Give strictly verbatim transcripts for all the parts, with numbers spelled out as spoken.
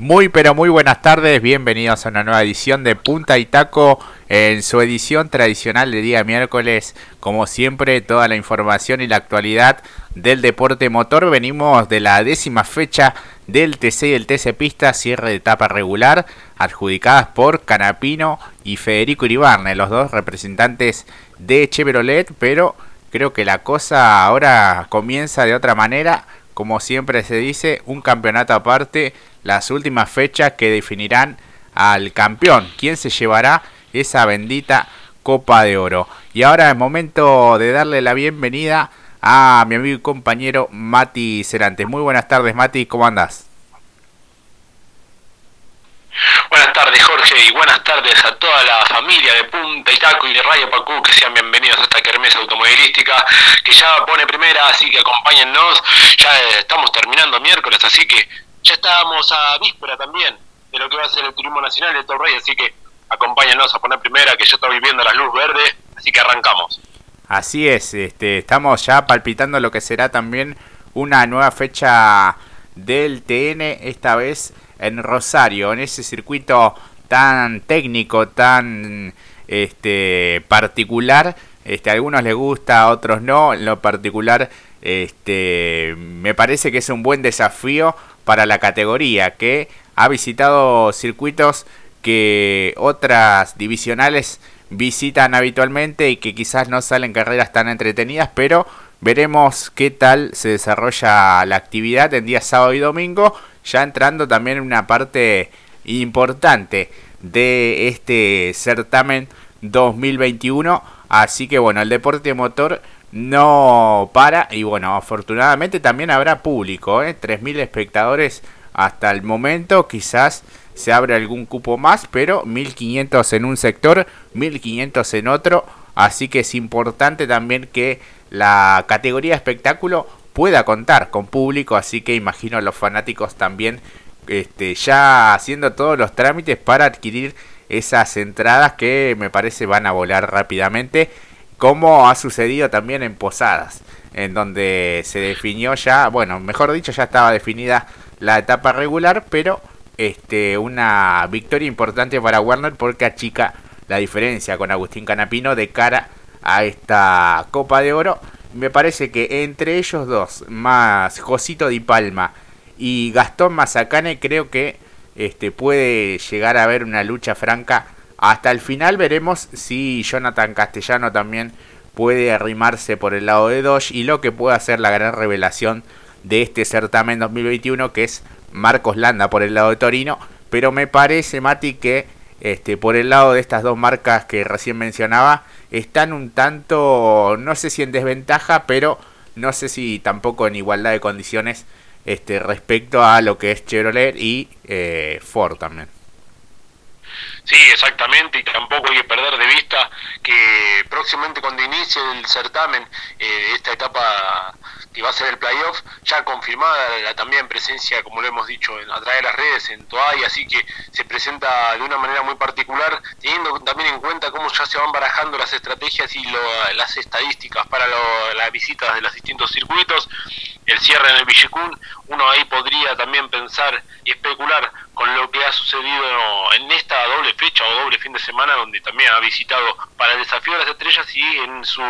Muy pero muy buenas tardes, bienvenidos a una nueva edición de Punta y Taco, en su edición tradicional de día miércoles. Como siempre, toda la información y la actualidad del deporte motor. Venimos de la décima fecha del T C y el T C Pista, cierre de etapa regular, adjudicadas por Canapino y Federico Iribarne, los dos representantes de Chevrolet, pero creo que la cosa ahora comienza de otra manera. Como siempre se dice, un campeonato aparte, las últimas fechas que definirán al campeón, quién se llevará esa bendita Copa de Oro. Y ahora es momento de darle la bienvenida a mi amigo y compañero Mati Serantes. Muy buenas tardes, Mati, ¿cómo andás? Buenas tardes, Jorge, y buenas tardes a toda la familia de Punta y Taco y de Radio Pacú, que sean bienvenidos a esta kermés automovilística que ya pone primera, así que acompáñennos. Ya estamos terminando miércoles, así que ya estábamos a víspera también de lo que va a ser el turismo nacional de Torrey, así que acompáñennos a poner primera, que yo estoy viendo la luz verde, así que arrancamos. Así es, este, estamos ya palpitando lo que será también una nueva fecha del T N, esta vez en Rosario, en ese circuito tan técnico, tan este particular. Este, a algunos les gusta, a otros no. En lo particular, este, me parece que es un buen desafío para la categoría, que ha visitado circuitos que otras divisionales visitan habitualmente y que quizás no salen carreras tan entretenidas, pero veremos qué tal se desarrolla la actividad en día sábado y domingo, ya entrando también en una parte importante de este certamen dos mil veintiuno. Así que bueno, el deporte motor no para y bueno, afortunadamente también habrá público, ¿eh? tres mil espectadores hasta el momento, quizás se abra algún cupo más, pero mil quinientos en un sector, mil quinientos en otro, así que es importante también que la categoría espectáculo pueda contar con público, así que imagino a los fanáticos también este, ya haciendo todos los trámites para adquirir esas entradas que me parece van a volar rápidamente, como ha sucedido también en Posadas, en donde se definió ya, bueno, mejor dicho, ya estaba definida la etapa regular, pero este, una victoria importante para Werner porque achica la diferencia con Agustín Canapino de cara a esta Copa de Oro. Me parece que entre ellos dos, más Josito Di Palma y Gastón Mazzacane, creo que este, puede llegar a haber una lucha franca hasta el final. Veremos si Jonathan Castellano también puede arrimarse por el lado de Dodge y lo que puede hacer la gran revelación de este certamen dos mil veintiuno, que es Marcos Landa por el lado de Torino. Pero me parece, Mati, que este, por el lado de estas dos marcas que recién mencionaba, están un tanto, no sé si en desventaja, pero no sé si tampoco en igualdad de condiciones este, respecto a lo que es Chevrolet y eh, Ford también. Sí, exactamente, y tampoco hay que perder de vista que próximamente cuando inicie el certamen, eh, esta etapa que va a ser el playoff, ya confirmada la también presencia, como lo hemos dicho, en, a través de las redes en Toay, así que se presenta de una manera muy particular, teniendo también en cuenta cómo ya se van barajando las estrategias y lo, las estadísticas para lo, las visitas de los distintos circuitos. El cierre en el Villicum, uno ahí podría también pensar y especular con lo que ha sucedido en esta doble fecha o doble fin de semana, donde también ha visitado para el Desafío de las Estrellas y en su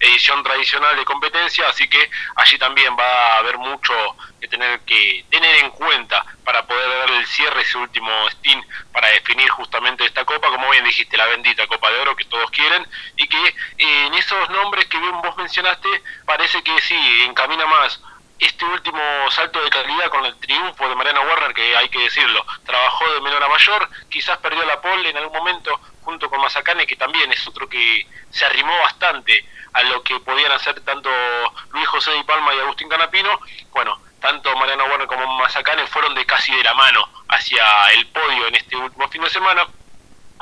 edición tradicional de competencia, así que allí también va a haber mucho que tener que tener en cuenta para poder darle el cierre, ese último stint para definir justamente esta copa, como bien dijiste, la bendita Copa de Oro que todos quieren, y que en esos nombres que bien vos mencionaste, parece que sí, encamina más este último salto de calidad con el triunfo de Mariano Werner, que hay que decirlo, trabajó de menor a mayor, quizás perdió la pole en algún momento junto con Mazzacane, que también es otro que se arrimó bastante a lo que podían hacer tanto Luis José Di Palma y Agustín Canapino. Bueno, tanto Mariano Werner como Mazzacane fueron de casi de la mano hacia el podio en este último fin de semana,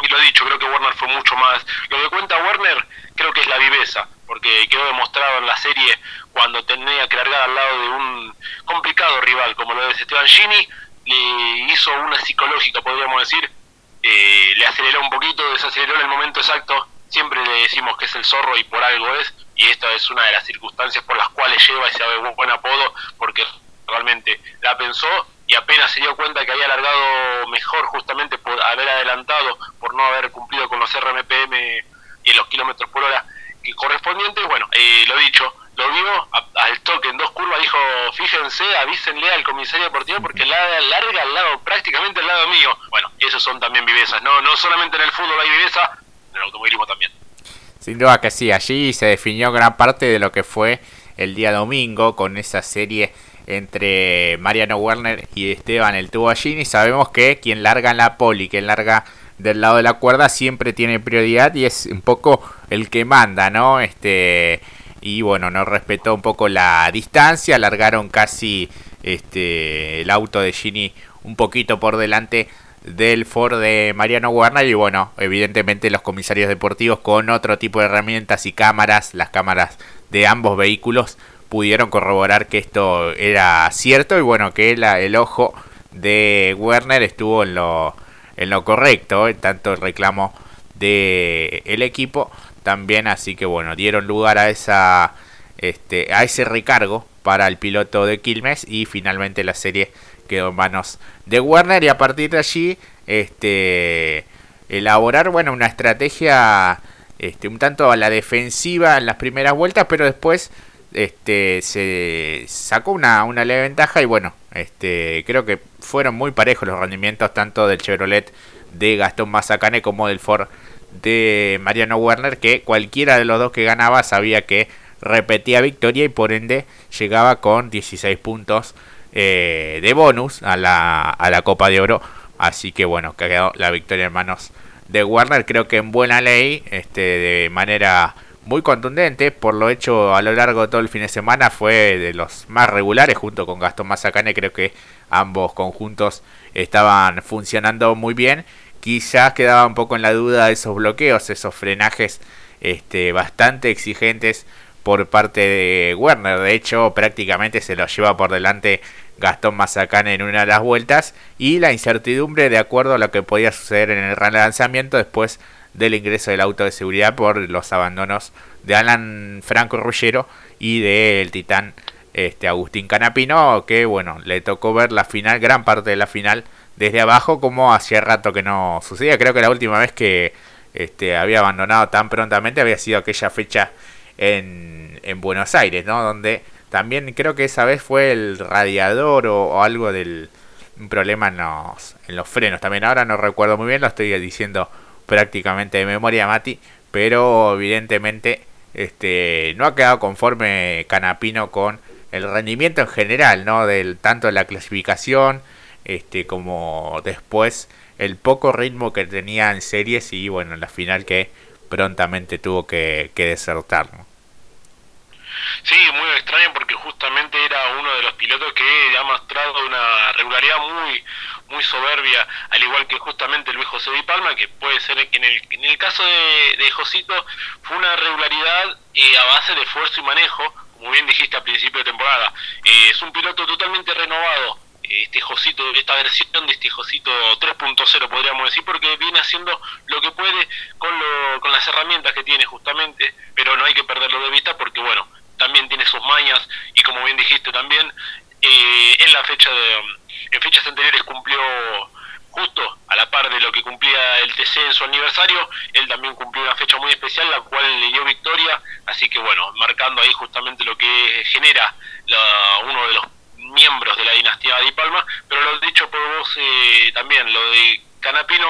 y lo dicho, creo que Werner fue mucho más, lo que cuenta Werner creo que es la viveza, porque quedó demostrado en la serie cuando tenía que largar al lado de un complicado rival como lo es Esteban Gini, le hizo una psicológica, podríamos decir, eh, le aceleró un poquito, desaceleró en el momento exacto, siempre le decimos que es el zorro y por algo es, y esta es una de las circunstancias por las cuales lleva ese buen apodo, porque realmente la pensó y apenas se dio cuenta que había largado mejor justamente por haber adelantado, por no haber cumplido con los R M P M y los kilómetros por hora correspondientes. Bueno, eh, lo dicho, lo vimos al toque en dos curvas, dijo, fíjense, avísenle al comisario deportivo porque la larga al lado, prácticamente al lado mío. Bueno, esos son también vivezas, no, no solamente en el fútbol hay vivezas, en el automovilismo también. Sin duda que sí, allí se definió gran parte de lo que fue el día domingo con esa serie entre Mariano Werner y Esteban el Tubo Gini. Sabemos que quien larga en la poli, quien larga del lado de la cuerda siempre tiene prioridad y es un poco el que manda, ¿no? Este... Y bueno, no respetó un poco la distancia, largaron casi este el auto de Gini un poquito por delante del Ford de Mariano Werner. Y bueno, evidentemente los comisarios deportivos con otro tipo de herramientas y cámaras, las cámaras de ambos vehículos, pudieron corroborar que esto era cierto. Y bueno, que la, el ojo de Werner estuvo en lo, en lo correcto, en tanto el reclamo del equipo también, así que bueno, dieron lugar a esa este a ese recargo para el piloto de Quilmes y finalmente la serie quedó en manos de Werner. Y a partir de allí este elaborar bueno una estrategia este un tanto a la defensiva en las primeras vueltas, pero después este se sacó una una leve ventaja. Y bueno, este creo que fueron muy parejos los rendimientos tanto del Chevrolet de Gastón Mazzacane como del Ford de Mariano Werner, que cualquiera de los dos que ganaba sabía que repetía victoria y por ende llegaba con dieciséis puntos eh, de bonus a la, a la Copa de Oro. Así que bueno, que ha quedado la victoria en manos de Werner, creo que en buena ley, este, de manera muy contundente. Por lo hecho a lo largo de todo el fin de semana fue de los más regulares, junto con Gastón Mazzacane. Creo que ambos conjuntos estaban funcionando muy bien. Quizás quedaba un poco en la duda esos bloqueos, esos frenajes este, bastante exigentes por parte de Werner. De hecho, prácticamente se lo lleva por delante Gastón Mazzacane en una de las vueltas. Y la incertidumbre de acuerdo a lo que podía suceder en el relanzamiento después del ingreso del auto de seguridad por los abandonos de Alan Franco Ruggiero y del titán este, Agustín Canapino. Que bueno, le tocó ver la final, gran parte de la final desde abajo, como hacía rato que no sucedía. Creo que la última vez que este, había abandonado tan prontamente había sido aquella fecha en, en Buenos Aires, ¿no? Donde también creo que esa vez fue el radiador o, o algo del un problema en los, en los frenos. También ahora no recuerdo muy bien, lo estoy diciendo prácticamente de memoria, Mati, pero evidentemente este, no ha quedado conforme Canapino con el rendimiento en general, ¿no? Del, tanto de la clasificación Este, como después el poco ritmo que tenía en series y bueno, en la final que prontamente tuvo que, que desertar. Sí, muy extraño porque justamente era uno de los pilotos que ha mostrado una regularidad muy muy soberbia, al igual que justamente Luis José Di Palma, que puede ser que en el, en el caso de, de Josito fue una regularidad eh, a base de esfuerzo y manejo, como bien dijiste a principio de temporada. Eh, es un piloto totalmente renovado, este Josito, esta versión de este Josito tres punto cero podríamos decir, porque viene haciendo lo que puede con, lo, con las herramientas que tiene justamente, pero no hay que perderlo de vista porque bueno, también tiene sus mañas y como bien dijiste también eh, en la fecha de en fechas anteriores cumplió justo a la par de lo que cumplía el T C en su aniversario. Él también cumplió una fecha muy especial, la cual le dio victoria, así que bueno, marcando ahí justamente lo que genera la, uno de los miembros de la dinastía Di Palma. Pero lo dicho por vos eh, también, lo de Canapino,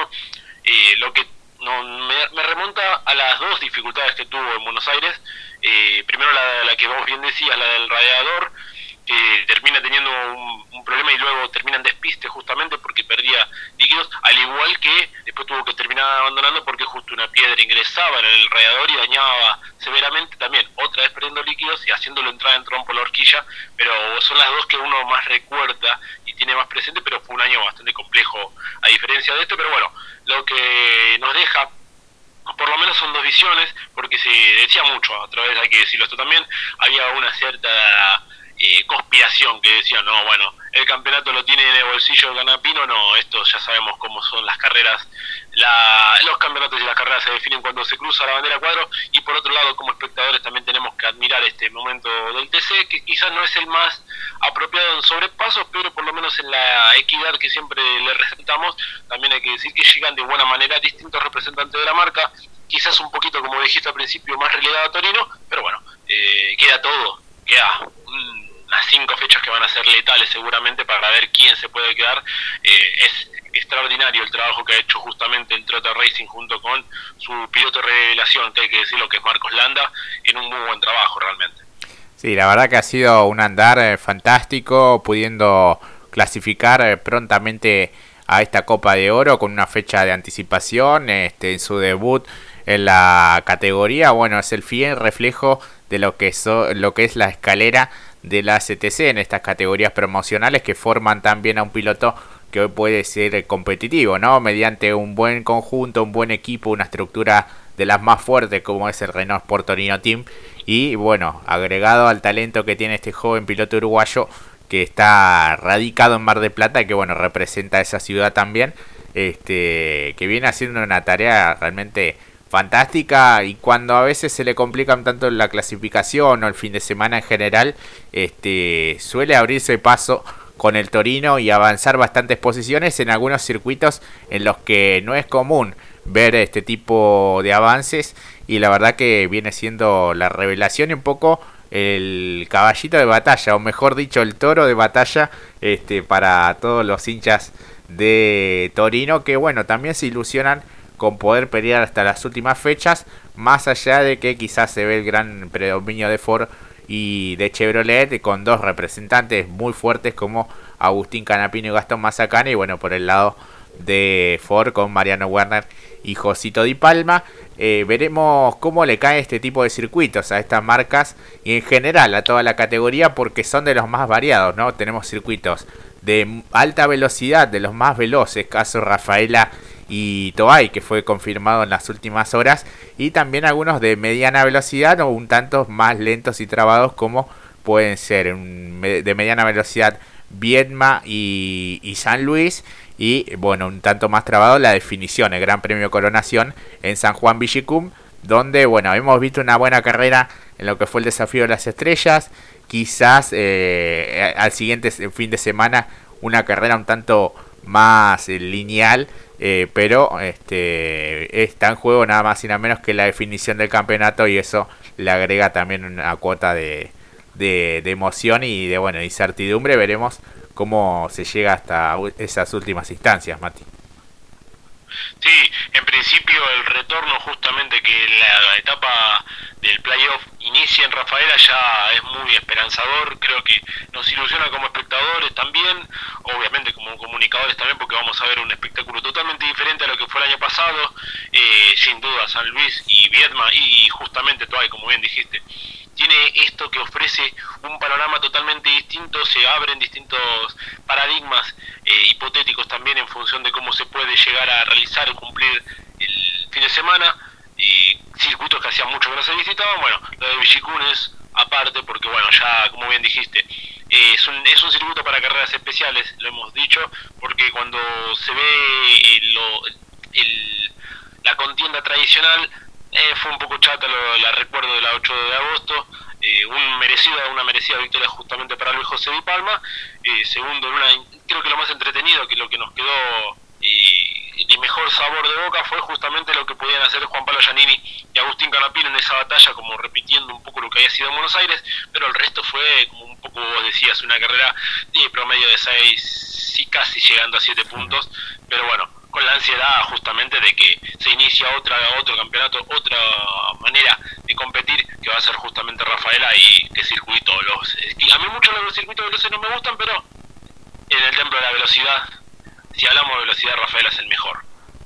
eh, lo que no, me, me remonta a las dos dificultades que tuvo en Buenos Aires. Eh, primero la, la que vos bien decías, la del radiador, que termina teniendo un, un problema y luego termina en despiste justamente porque perdía líquidos, al igual que después tuvo que terminar abandonando porque justo una piedra ingresaba en el radiador y dañaba severamente también, otra vez perdiendo líquidos y haciéndolo entrar en trompo la horquilla. Pero son las dos que uno más recuerda y tiene más presente, pero fue un año bastante complejo a diferencia de esto. Pero bueno, lo que nos deja por lo menos son dos visiones, porque se decía mucho, otra vez hay que decirlo esto también, había una cierta Eh, conspiración que decían, no, bueno, el campeonato lo tiene en el bolsillo Canapino, no, esto ya sabemos cómo son las carreras, la, los campeonatos y las carreras se definen cuando se cruza la bandera cuadro, y por otro lado como espectadores también tenemos que admirar este momento del T C, que quizás no es el más apropiado en sobrepasos, pero por lo menos en la equidad que siempre le resaltamos, también hay que decir que llegan de buena manera distintos representantes de la marca, quizás un poquito como dijiste al principio más relegado a Torino, pero bueno, eh, queda todo, queda mmm, las cinco fechas que van a ser letales seguramente para ver quién se puede quedar. Eh, es extraordinario el trabajo que ha hecho justamente el Trota Racing junto con su piloto revelación, que hay que decirlo que es Marcos Landa, en un muy buen trabajo realmente. Sí, la verdad que ha sido un andar eh, fantástico, pudiendo clasificar eh, prontamente a esta Copa de Oro con una fecha de anticipación, este en su debut en la categoría. Bueno, es el fiel reflejo de lo que, so, lo que es la escalera de la C T C en estas categorías promocionales que forman también a un piloto que hoy puede ser competitivo, ¿no? Mediante un buen conjunto, un buen equipo, una estructura de las más fuertes como es el Renault Sport Torino Team, y bueno, agregado al talento que tiene este joven piloto uruguayo que está radicado en Mar del Plata y que bueno, representa a esa ciudad también, este que viene haciendo una tarea realmente fantástica, y cuando a veces se le complican tanto la clasificación o el fin de semana en general, este suele abrirse paso con el Torino y avanzar bastantes posiciones en algunos circuitos en los que no es común ver este tipo de avances, y la verdad que viene siendo la revelación y un poco el caballito de batalla, o mejor dicho el toro de batalla este para todos los hinchas de Torino, que bueno, también se ilusionan con poder pelear hasta las últimas fechas, más allá de que quizás se ve el gran predominio de Ford y de Chevrolet, con dos representantes muy fuertes como Agustín Canapino y Gastón Mazzacane, y bueno, por el lado de Ford con Mariano Werner y Josito Di Palma. Eh, veremos cómo le cae este tipo de circuitos a estas marcas y en general a toda la categoría, porque son de los más variados, ¿no? Tenemos circuitos de alta velocidad, de los más veloces, caso Rafaela y Toay, que fue confirmado en las últimas horas, y también algunos de mediana velocidad o un tanto más lentos y trabados, como pueden ser de mediana velocidad Viedma y, y San Luis, y bueno, un tanto más trabado la definición, el Gran Premio Coronación en San Juan Villicum, donde bueno, hemos visto una buena carrera en lo que fue el Desafío de las Estrellas, quizás eh, al siguiente fin de semana una carrera un tanto más eh, lineal, Eh, pero este, está en juego nada más y nada menos que la definición del campeonato, y eso le agrega también una cuota de, de, de emoción y de bueno, incertidumbre. Veremos cómo se llega hasta esas últimas instancias, Mati. Sí, en principio el retorno justamente que la etapa del playoff inicia en Rafaela ya es muy esperanzador, creo que nos ilusiona como espectadores también, obviamente como comunicadores también, porque vamos a ver un espectáculo totalmente diferente a lo que fue el año pasado, eh, sin duda San Luis y Viedma y justamente Toay, como bien dijiste, tiene esto que ofrece un panorama totalmente distinto, se abren distintos paradigmas eh, hipotéticos también en función de cómo se puede llegar a realizar o cumplir el fin de semana, y circuitos que hacía mucho que no se visitaban. Bueno, lo de Villicum es aparte porque bueno, ya como bien dijiste, es un, es un circuito para carreras especiales, lo hemos dicho, porque cuando se ve el, el, la contienda tradicional, Eh, fue un poco chata, lo, la recuerdo de la ocho de agosto, eh, un merecido, una merecida victoria justamente para Luis José Di Palma, eh, segundo en una, creo que lo más entretenido, que lo que nos quedó eh, de mejor sabor de boca fue justamente lo que podían hacer Juan Pablo Giannini y Agustín Canapino en esa batalla, como repitiendo un poco lo que había sido en Buenos Aires, pero el resto fue, como un poco vos decías, una carrera de promedio de seis, sí, casi llegando a siete puntos, pero bueno, con la ansiedad justamente de que se inicia otra otro campeonato, otra manera de competir, que va a ser justamente Rafaela, y qué circuito, los a mí muchos los circuitos veloces no me gustan, pero en el templo de la velocidad, si hablamos de velocidad, Rafaela es el mejor.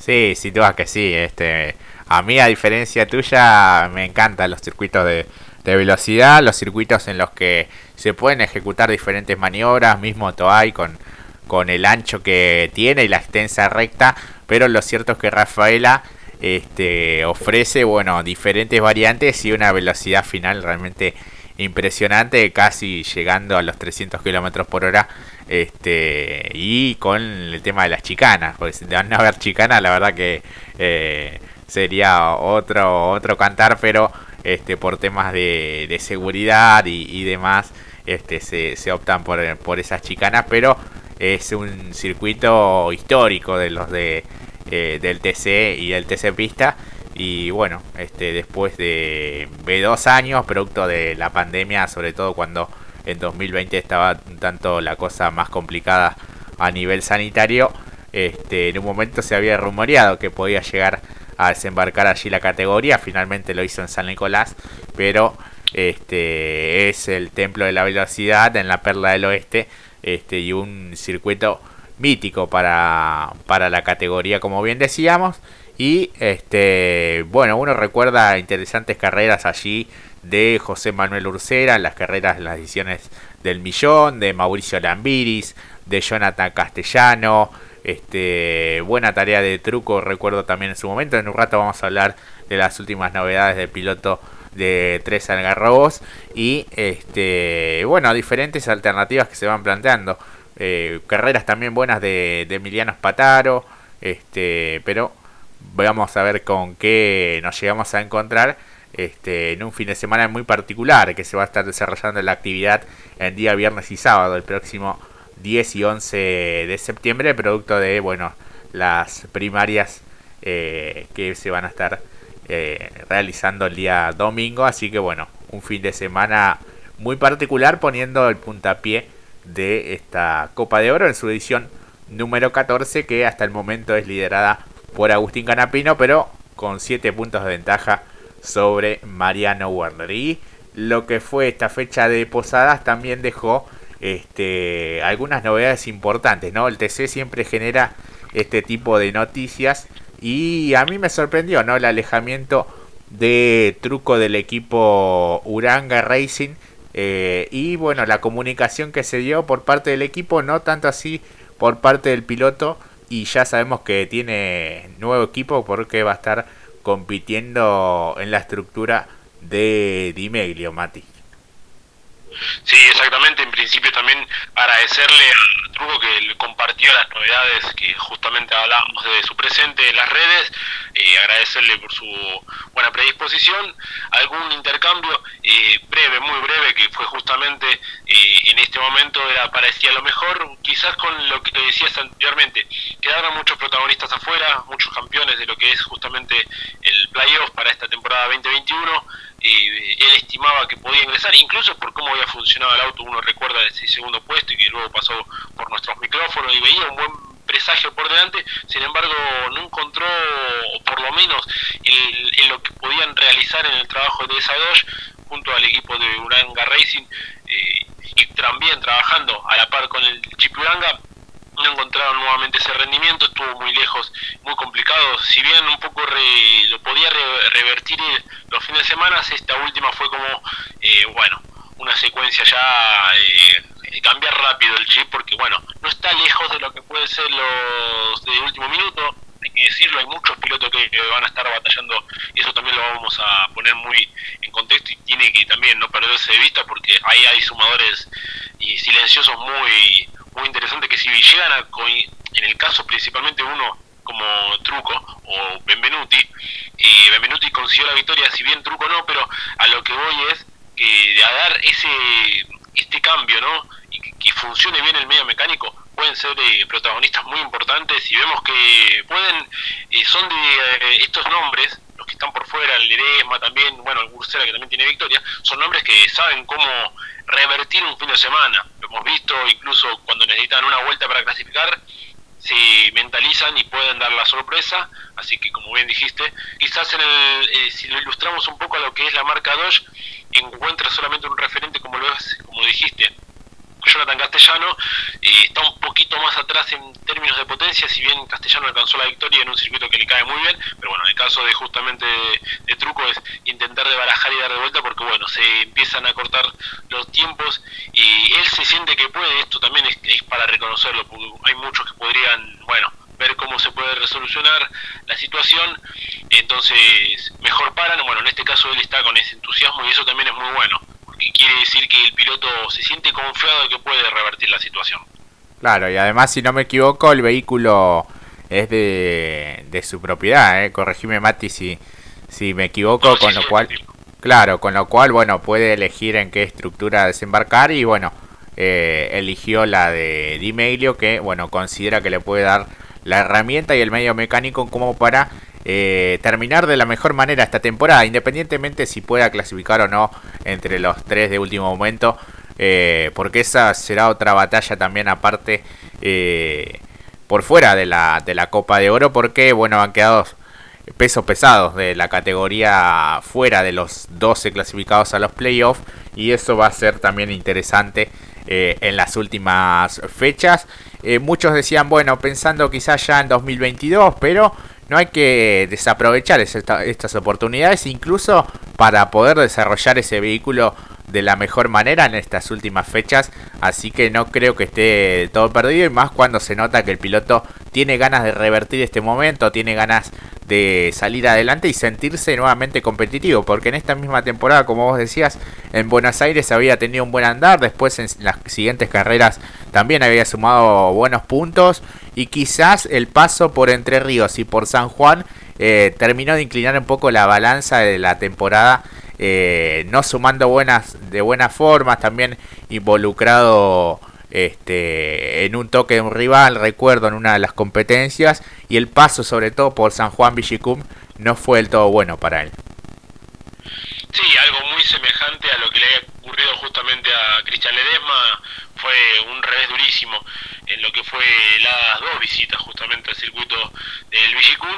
Sí, sí, tú vas que sí, este a mí a diferencia tuya me encantan los circuitos de, de velocidad, los circuitos en los que se pueden ejecutar diferentes maniobras, mismo Toay con con el ancho que tiene y la extensa recta, pero lo cierto es que Rafaela este, ofrece bueno, diferentes variantes y una velocidad final realmente impresionante, casi llegando a los trescientos kilómetros por hora, este, y con el tema de las chicanas, porque si van a haber chicanas, la verdad que eh, sería otro otro cantar, pero este, por temas de, de seguridad y, y demás, este, se, se optan por, por esas chicanas, pero es un circuito histórico de los de eh, del T C y del T C Pista. Y bueno, este, después de, de dos años, producto de la pandemia, sobre todo cuando en dos mil veinte estaba un tanto la cosa más complicada a nivel sanitario, este, en un momento se había rumoreado que podía llegar a desembarcar allí la categoría. Finalmente lo hizo en San Nicolás, pero este, es el templo de la velocidad en la Perla del Oeste, este, y un circuito mítico para, para la categoría, como bien decíamos. Y este, bueno, uno recuerda interesantes carreras allí de José Manuel Ursera, las carreras, las ediciones del Millón, de Mauricio Lambiris, de Jonathan Castellano, este, buena tarea de Trucco, recuerdo también en su momento. En un rato vamos a hablar de las últimas novedades del piloto de Tres Algarrobos y este, bueno, diferentes alternativas que se van planteando, eh, carreras también buenas de, de Emiliano Spataro, este, pero vamos a ver con qué nos llegamos a encontrar este, en un fin de semana muy particular que se va a estar desarrollando la actividad el día viernes y sábado, el próximo diez y once de septiembre, producto de, bueno, las primarias eh, que se van a estar eh, realizando el día domingo. Así que bueno, un fin de semana muy particular, poniendo el puntapié de esta Copa de Oro en su edición número catorce, que hasta el momento es liderada por Agustín Canapino, pero con siete puntos de ventaja sobre Mariano Werner. Y lo que fue esta fecha de Posadas también dejó este, algunas novedades importantes, ¿no? El T C siempre genera este tipo de noticias y a mí me sorprendió, ¿no?, el alejamiento de Trucco del equipo Uranga Racing, eh, y bueno, la comunicación que se dio por parte del equipo, no tanto así por parte del piloto. Y ya sabemos que tiene nuevo equipo porque va a estar compitiendo en la estructura de Di Meglio, Mati. Sí, exactamente. En principio también agradecerle a Trucco que él compartió las novedades que justamente hablábamos de su presente en las redes. Eh, agradecerle por su buena predisposición. Algún intercambio eh, breve, muy breve, que fue justamente eh, en este momento era parecía lo mejor, quizás con lo que te decías anteriormente. Quedaron muchos protagonistas afuera, muchos campeones de lo que es justamente el playoff para esta temporada veinte veintiuno. Eh, él estimaba que podía ingresar, incluso por cómo había funcionado el auto, uno recuerda ese segundo puesto y que luego pasó por nuestros micrófonos y veía un buen presagio por delante. Sin embargo, no encontró, o por lo menos el, el lo que podían realizar en el trabajo de esa Dodge junto al equipo de Uranga Racing, eh, y también trabajando a la par con el Chip Uranga, no encontraron nuevamente ese rendimiento. Estuvo muy lejos, muy complicado. Si bien un poco re, lo podía re, revertir los fines de semana, esta última fue como, eh, bueno, una secuencia ya, eh, cambiar rápido el chip, porque bueno, no está lejos de lo que puede ser los de último minuto, hay que decirlo. Hay muchos pilotos que, que van a estar batallando, y eso también lo vamos a poner muy en contexto, y tiene que también no perderse de vista, porque ahí hay sumadores y silenciosos muy... muy interesante, que si llegan a, en el caso principalmente uno como Trucco o Benvenuti, eh, Benvenuti consiguió la victoria, si bien Trucco no, pero a lo que voy es que a dar ese este cambio, ¿no?, y que, que funcione bien el medio mecánico, pueden ser eh, protagonistas muy importantes. Y vemos que pueden, eh, son de eh, estos nombres, los que están por fuera, el Ledesma también, bueno, el Ursera que también tiene victoria, son nombres que saben cómo revertir un fin de semana. Lo hemos visto, incluso cuando necesitan una vuelta para clasificar, se mentalizan y pueden dar la sorpresa. Así que, como bien dijiste, quizás en el, eh, si lo ilustramos un poco a lo que es la marca Dodge, encuentra solamente un referente, como lo es, como dijiste, Jonathan Castellano. Eh, está un poquito más atrás en términos de potencia, si bien Castellano alcanzó la victoria en un circuito que le cae muy bien, pero bueno, el caso de justamente de, de Trucco es intentar de barajar y dar de vuelta, porque bueno, se empiezan a cortar los tiempos y él se siente que puede. Esto también es, es para reconocerlo, porque hay muchos que podrían, bueno, ver cómo se puede resolucionar la situación, entonces mejor paran. Bueno, en este caso él está con ese entusiasmo y eso también es muy bueno, porque quiere quiere decir que el piloto se siente confiado de que puede revertir la situación. Claro, y además, si no me equivoco, el vehículo es de, de su propiedad, ¿eh? Corregime, Mati, si, si me equivoco, no, con sí, lo cual... Claro, con lo cual, bueno, puede elegir en qué estructura desembarcar y, bueno, eh, eligió la de Di Meglio, que, bueno, considera que le puede dar la herramienta y el medio mecánico como para eh, terminar de la mejor manera esta temporada, independientemente si pueda clasificar o no entre los tres de último momento, eh, porque esa será otra batalla también aparte, eh, por fuera de la, de la Copa de Oro, porque, bueno, han quedado pesos pesados de la categoría fuera de los doce clasificados a los playoffs, y eso va a ser también interesante eh, en las últimas fechas. Eh, muchos decían, bueno, pensando quizás ya en dos mil veintidós, pero no hay que desaprovechar esta, estas oportunidades, incluso para poder desarrollar ese vehículo de la mejor manera en estas últimas fechas, así que no creo que esté todo perdido, y más cuando se nota que el piloto tiene ganas de revertir este momento, tiene ganas de salir adelante y sentirse nuevamente competitivo, porque en esta misma temporada, como vos decías, en Buenos Aires había tenido un buen andar, después en las siguientes carreras también había sumado buenos puntos, y quizás el paso por Entre Ríos y por San Juan eh, terminó de inclinar un poco la balanza de la temporada, eh, no sumando buenas de buenas formas, también involucrado Este, en un toque de un rival, recuerdo, en una de las competencias, y el paso sobre todo por San Juan Villicum no fue del todo bueno para él. Sí, algo muy semejante a lo que le había ocurrido justamente a Cristian Ledesma, fue un revés durísimo en lo que fue las dos visitas justamente al circuito del Villicum,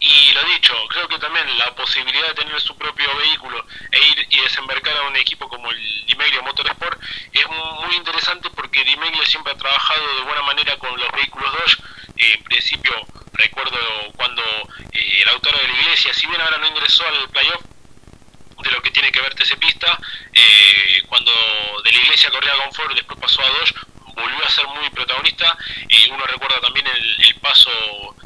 y lo dicho, creo que también la posibilidad de tener su propio vehículo e ir y desembarcar a un equipo como el Di Meglio Motorsport es muy interesante, porque Di Meglio siempre ha trabajado de buena manera con los vehículos Dodge. Eh, en principio recuerdo cuando eh, el autor de la iglesia, si bien ahora no ingresó al playoff de lo que tiene que ver T C Pista, eh, cuando de la iglesia corría con Ford, después pasó a Dodge, volvió a ser muy protagonista. Eh, uno recuerda también el, el paso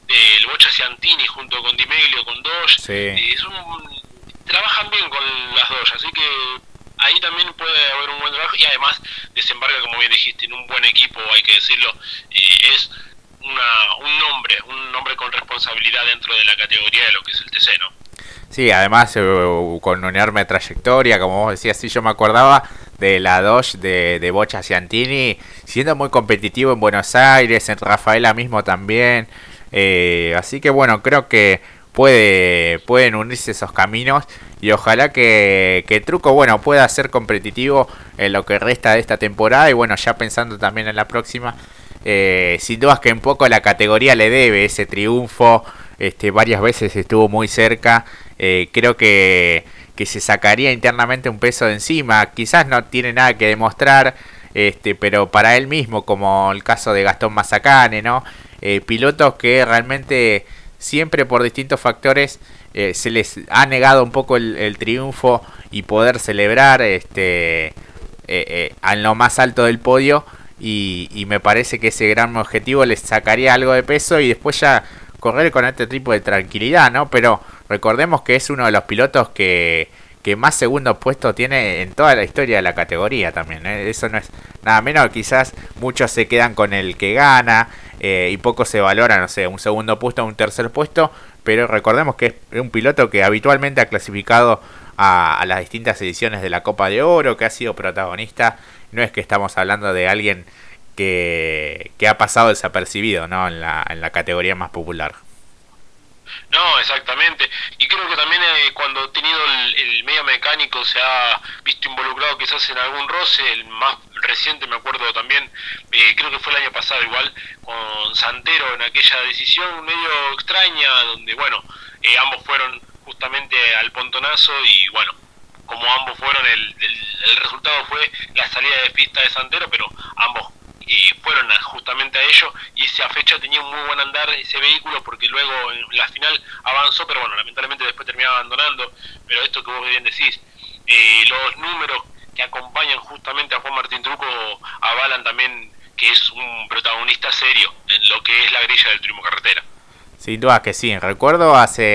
del Bocha Ciantini junto con Di Meglio, con Dodge. Sí. Eh, es un, trabajan bien con las Dodge, así que ahí también puede haber un buen trabajo, y además desembarca, como bien dijiste, en un buen equipo, hay que decirlo. Eh, es una, un nombre, un nombre con responsabilidad dentro de la categoría de lo que es el T C, ¿no? Sí, además eh, con una enorme trayectoria, como vos decías, sí, yo me acordaba de la Dodge de, de Bocha Ciantini, siendo muy competitivo en Buenos Aires, en Rafaela mismo también, eh, así que bueno, creo que puede pueden unirse esos caminos, y ojalá que, que Trucco, bueno, pueda ser competitivo en lo que resta de esta temporada, y bueno, ya pensando también en la próxima, eh, sin dudas que un poco la categoría le debe ese triunfo. Este, varias veces estuvo muy cerca, eh, creo que, que se sacaría internamente un peso de encima, quizás no tiene nada que demostrar, este, pero para él mismo, como el caso de Gastón Mazzacane, ¿no? Eh, pilotos que realmente siempre por distintos factores eh, se les ha negado un poco el, el triunfo y poder celebrar este, eh, eh, en lo más alto del podio, y, y me parece que ese gran objetivo les sacaría algo de peso y después ya correr con este tipo de tranquilidad, ¿no? Pero recordemos que es uno de los pilotos que, que más segundo puesto tiene en toda la historia de la categoría también, ¿eh? Eso no es nada menos, quizás muchos se quedan con el que gana eh, y poco se valora, no sé, un segundo puesto o un tercer puesto, pero recordemos que es un piloto que habitualmente ha clasificado a, a las distintas ediciones de la Copa de Oro, que ha sido protagonista, no es que estamos hablando de alguien Que, que ha pasado desapercibido, ¿no? En la, en la categoría más popular. No, exactamente. Y creo que también eh, cuando ha tenido el, el medio mecánico se ha visto involucrado quizás en algún roce, el más reciente me acuerdo también, eh, creo que fue el año pasado igual, con Santero en aquella decisión medio extraña, donde bueno, eh, ambos fueron justamente al pontonazo y bueno, como ambos fueron, el, el, el resultado fue la salida de pista de Santero, pero ambos Eh, fueron justamente a ellos, y esa fecha tenía un muy buen andar ese vehículo, porque luego en la final avanzó, pero bueno, lamentablemente después terminó abandonando. Pero esto que vos bien decís, eh, los números que acompañan justamente a Juan Martín Trucco avalan también que es un protagonista serio en lo que es la grilla del Turismo Carretera. Sin duda que sí, recuerdo hace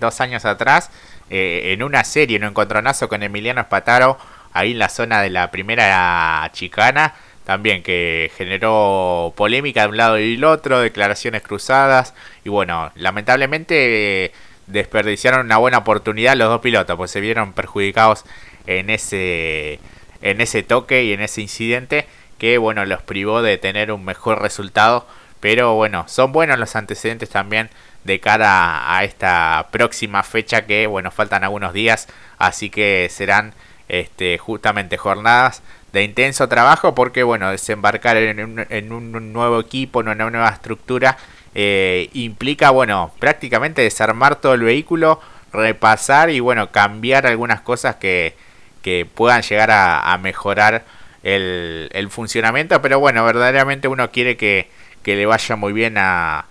dos años atrás, eh, en una serie, en un encontronazo con Emiliano Spataro, ahí en la zona de la primera chicana, también que generó polémica de un lado y del otro, declaraciones cruzadas, y bueno, lamentablemente desperdiciaron una buena oportunidad los dos pilotos, pues se vieron perjudicados en ese, en ese toque y en ese incidente, que bueno, los privó de tener un mejor resultado, pero bueno, son buenos los antecedentes también de cara a esta próxima fecha, que bueno, faltan algunos días, así que serán este, justamente jornadas de intenso trabajo, porque bueno, desembarcar en un, en un nuevo equipo, en una nueva estructura, eh, implica bueno, prácticamente desarmar todo el vehículo, repasar y bueno, cambiar algunas cosas que, que puedan llegar a, a mejorar el, el funcionamiento, pero bueno, verdaderamente uno quiere que, que le vaya muy bien a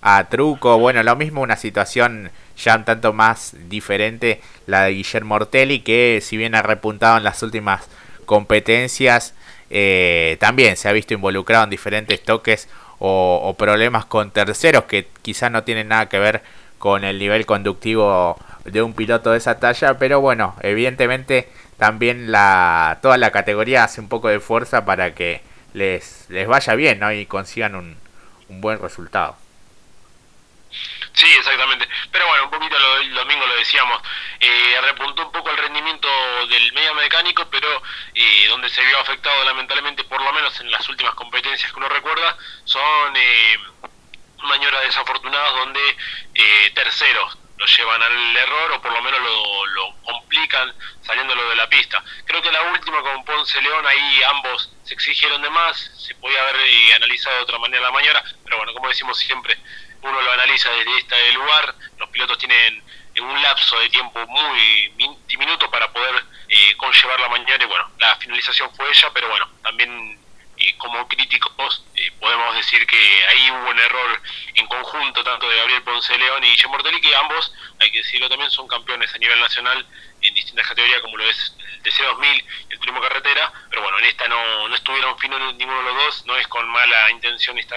a Trucco. Bueno, lo mismo, una situación ya un tanto más diferente la de Guillermo Ortelli, que si bien ha repuntado en las últimas competencias, eh, también se ha visto involucrado en diferentes toques o, o problemas con terceros que quizás no tienen nada que ver con el nivel conductivo de un piloto de esa talla, pero bueno, evidentemente también la toda la categoría hace un poco de fuerza para que les, les vaya bien, ¿no? Y consigan un, un buen resultado. Sí, exactamente. Pero bueno, un poquito lo, el domingo lo decíamos, eh, repuntó un poco el rendimiento del medio mecánico, pero eh, donde se vio afectado lamentablemente, por lo menos en las últimas competencias que uno recuerda, son eh, maniobras desafortunadas donde eh, terceros lo llevan al error o por lo menos lo, lo complican saliéndolo de la pista. Creo que la última con Ponce León, ahí ambos se exigieron de más, se podía haber eh, analizado de otra manera la maniobra, pero bueno, como decimos siempre, uno lo analiza desde este lugar, los pilotos tienen un lapso de tiempo muy diminuto para poder eh, conllevar la maniobra, y bueno, la finalización fue ella, pero bueno, también eh, como críticos eh, podemos decir que ahí hubo un error en conjunto tanto de Gabriel Ponce León y Guillermo Ortelli, que ambos, hay que decirlo también, son campeones a nivel nacional en distintas categorías, como lo es el T C dos mil, el turismo carretera, pero bueno, en esta no, no estuvieron finos ninguno de los dos, no es con mala intención esta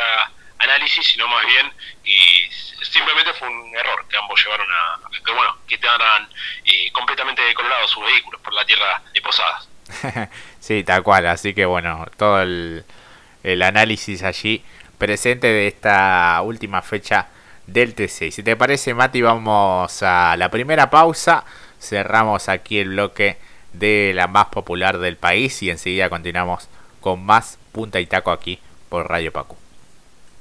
análisis, sino más bien que simplemente fue un error que ambos llevaron a, que bueno, que estaban eh, completamente decolorados sus vehículos por la tierra de Posadas. Sí, tal cual, así que bueno, todo el, el análisis allí presente de esta última fecha del T C. Si te parece, Mati, vamos a la primera pausa, cerramos aquí el bloque de la más popular del país y enseguida continuamos con más Punta y Taco aquí por Radio Pacu.